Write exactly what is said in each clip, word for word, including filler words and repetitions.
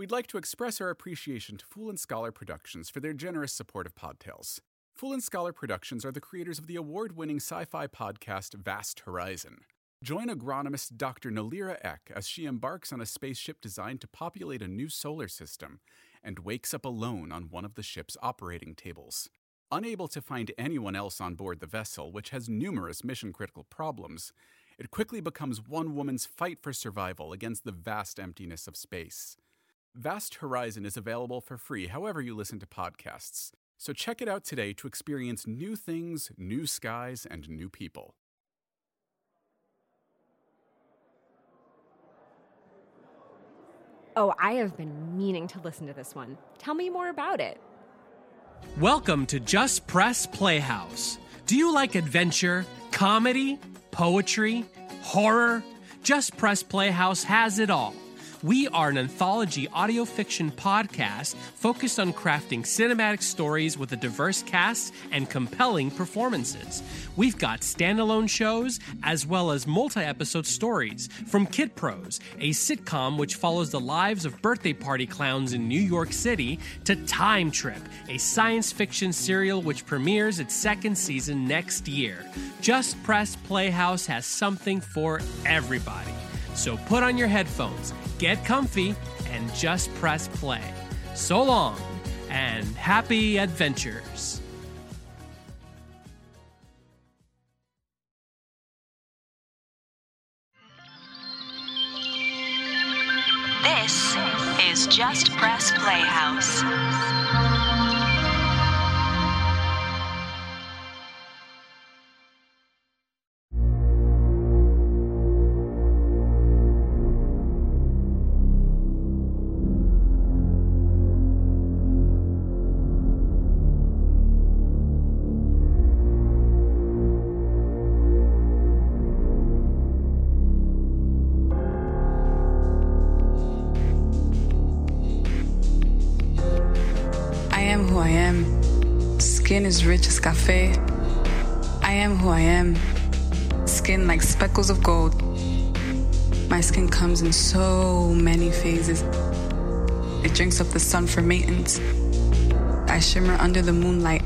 We'd like to express our appreciation to Fool and Scholar Productions for their generous support of PodTales. Fool and Scholar Productions are the creators of the award-winning sci-fi podcast Vast Horizon. Join agronomist Doctor Nalira Eck as she embarks on a spaceship designed to populate a new solar system and wakes up alone on one of the ship's operating tables. Unable to find anyone else on board the vessel, which has numerous mission-critical problems, it quickly becomes one woman's fight for survival against the vast emptiness of space. Vast Horizon is available for free however you listen to podcasts, so check it out today to experience new things, new skies, and new people. Oh, I have been meaning to listen to this one. Tell me more about it. Welcome to Just Press Playhouse. Do you like adventure, comedy, poetry, horror? Just Press Playhouse has it all. We are an anthology audio fiction podcast focused on crafting cinematic stories with a diverse cast and compelling performances. We've got standalone shows as well as multi-episode stories from Kit Pros, a sitcom which follows the lives of birthday party clowns in New York City, to Time Trip, a science fiction serial which premieres its second season next year. Just Press Playhouse has something for everybody. So put on your headphones, get comfy, and just press play. So long, and happy adventures. This is Just Press Playhouse. Skin is rich as cafe. I am who I am. Skin like speckles of gold. My skin comes in so many phases. It drinks up the sun for maintenance. I shimmer under the moonlight.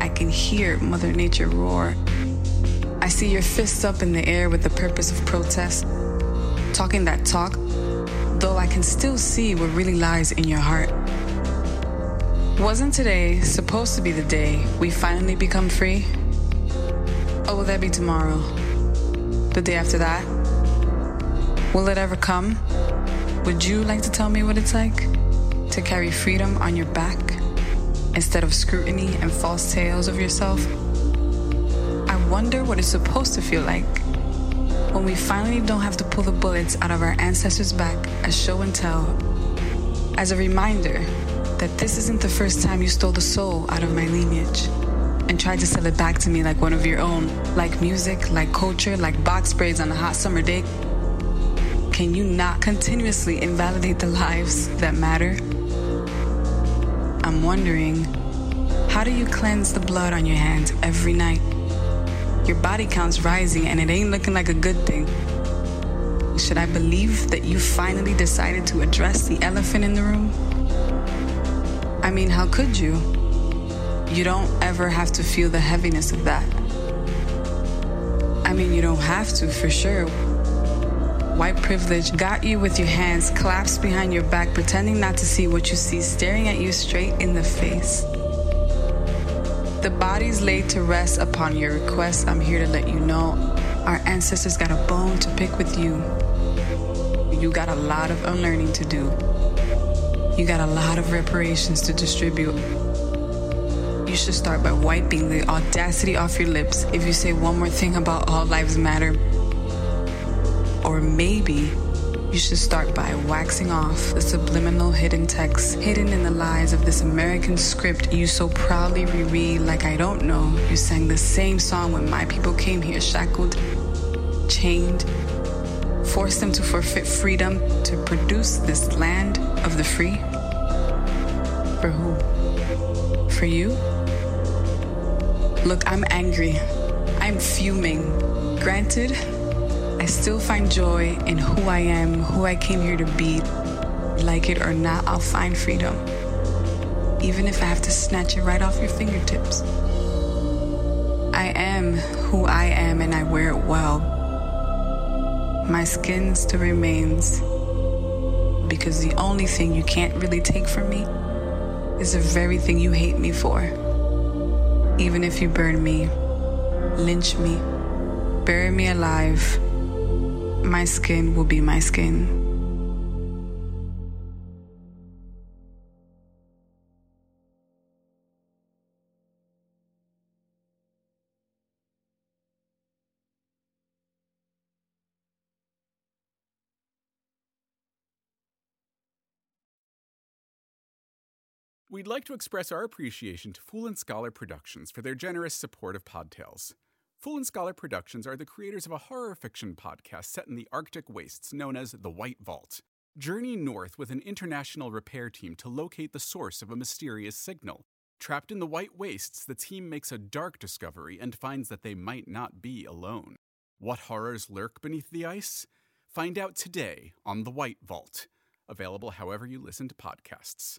I can hear Mother Nature roar. I see your fists up in the air with the purpose of protest. Talking that talk, though I can still see what really lies in your heart. Wasn't today supposed to be the day we finally become free? Or will that be tomorrow? The day after that? Will it ever come? Would you like to tell me what it's like to carry freedom on your back instead of scrutiny and false tales of yourself? I wonder what it's supposed to feel like when we finally don't have to pull the bullets out of our ancestors' back as show and tell, as a reminder that this isn't the first time you stole the soul out of my lineage and tried to sell it back to me like one of your own, like music, like culture, like box braids on a hot summer day. Can you not continuously invalidate the lives that matter? I'm wondering, how do you cleanse the blood on your hands every night? Your body count's rising and it ain't looking like a good thing. Should I believe that you finally decided to address the elephant in the room? I mean, how could you? You don't ever have to feel the heaviness of that. I mean, you don't have to, for sure. White privilege got you with your hands clasped behind your back, pretending not to see what you see, staring at you straight in the face. The body's laid to rest upon your request. I'm here to let you know our ancestors got a bone to pick with you. You got a lot of unlearning to do. You got a lot of reparations to distribute. You should start by wiping the audacity off your lips if you say one more thing about all lives matter. Or maybe you should start by waxing off the subliminal hidden texts hidden in the lies of this American script you so proudly reread like I don't know. You sang the same song when my people came here, shackled, chained, forced them to forfeit freedom to produce this land of the free? For who? For you? Look, I'm angry. I'm fuming. Granted, I still find joy in who I am, who I came here to be. like it or not, I'll find freedom. Even if I have to snatch it right off your fingertips. I am who I am, and I wear it well. My skin still remains, because the only thing you can't really take from me is the very thing you hate me for. Even if you burn me, lynch me, bury me alive, my skin will be my skin. We'd like to express our appreciation to Fool and Scholar Productions for their generous support of PodTales. Fool and Scholar Productions are the creators of a horror fiction podcast set in the Arctic wastes known as The White Vault. Journey north with an international repair team to locate the source of a mysterious signal. Trapped in the White Wastes, the team makes a dark discovery and finds that they might not be alone. What horrors lurk beneath the ice? Find out today on The White Vault. Available however you listen to podcasts.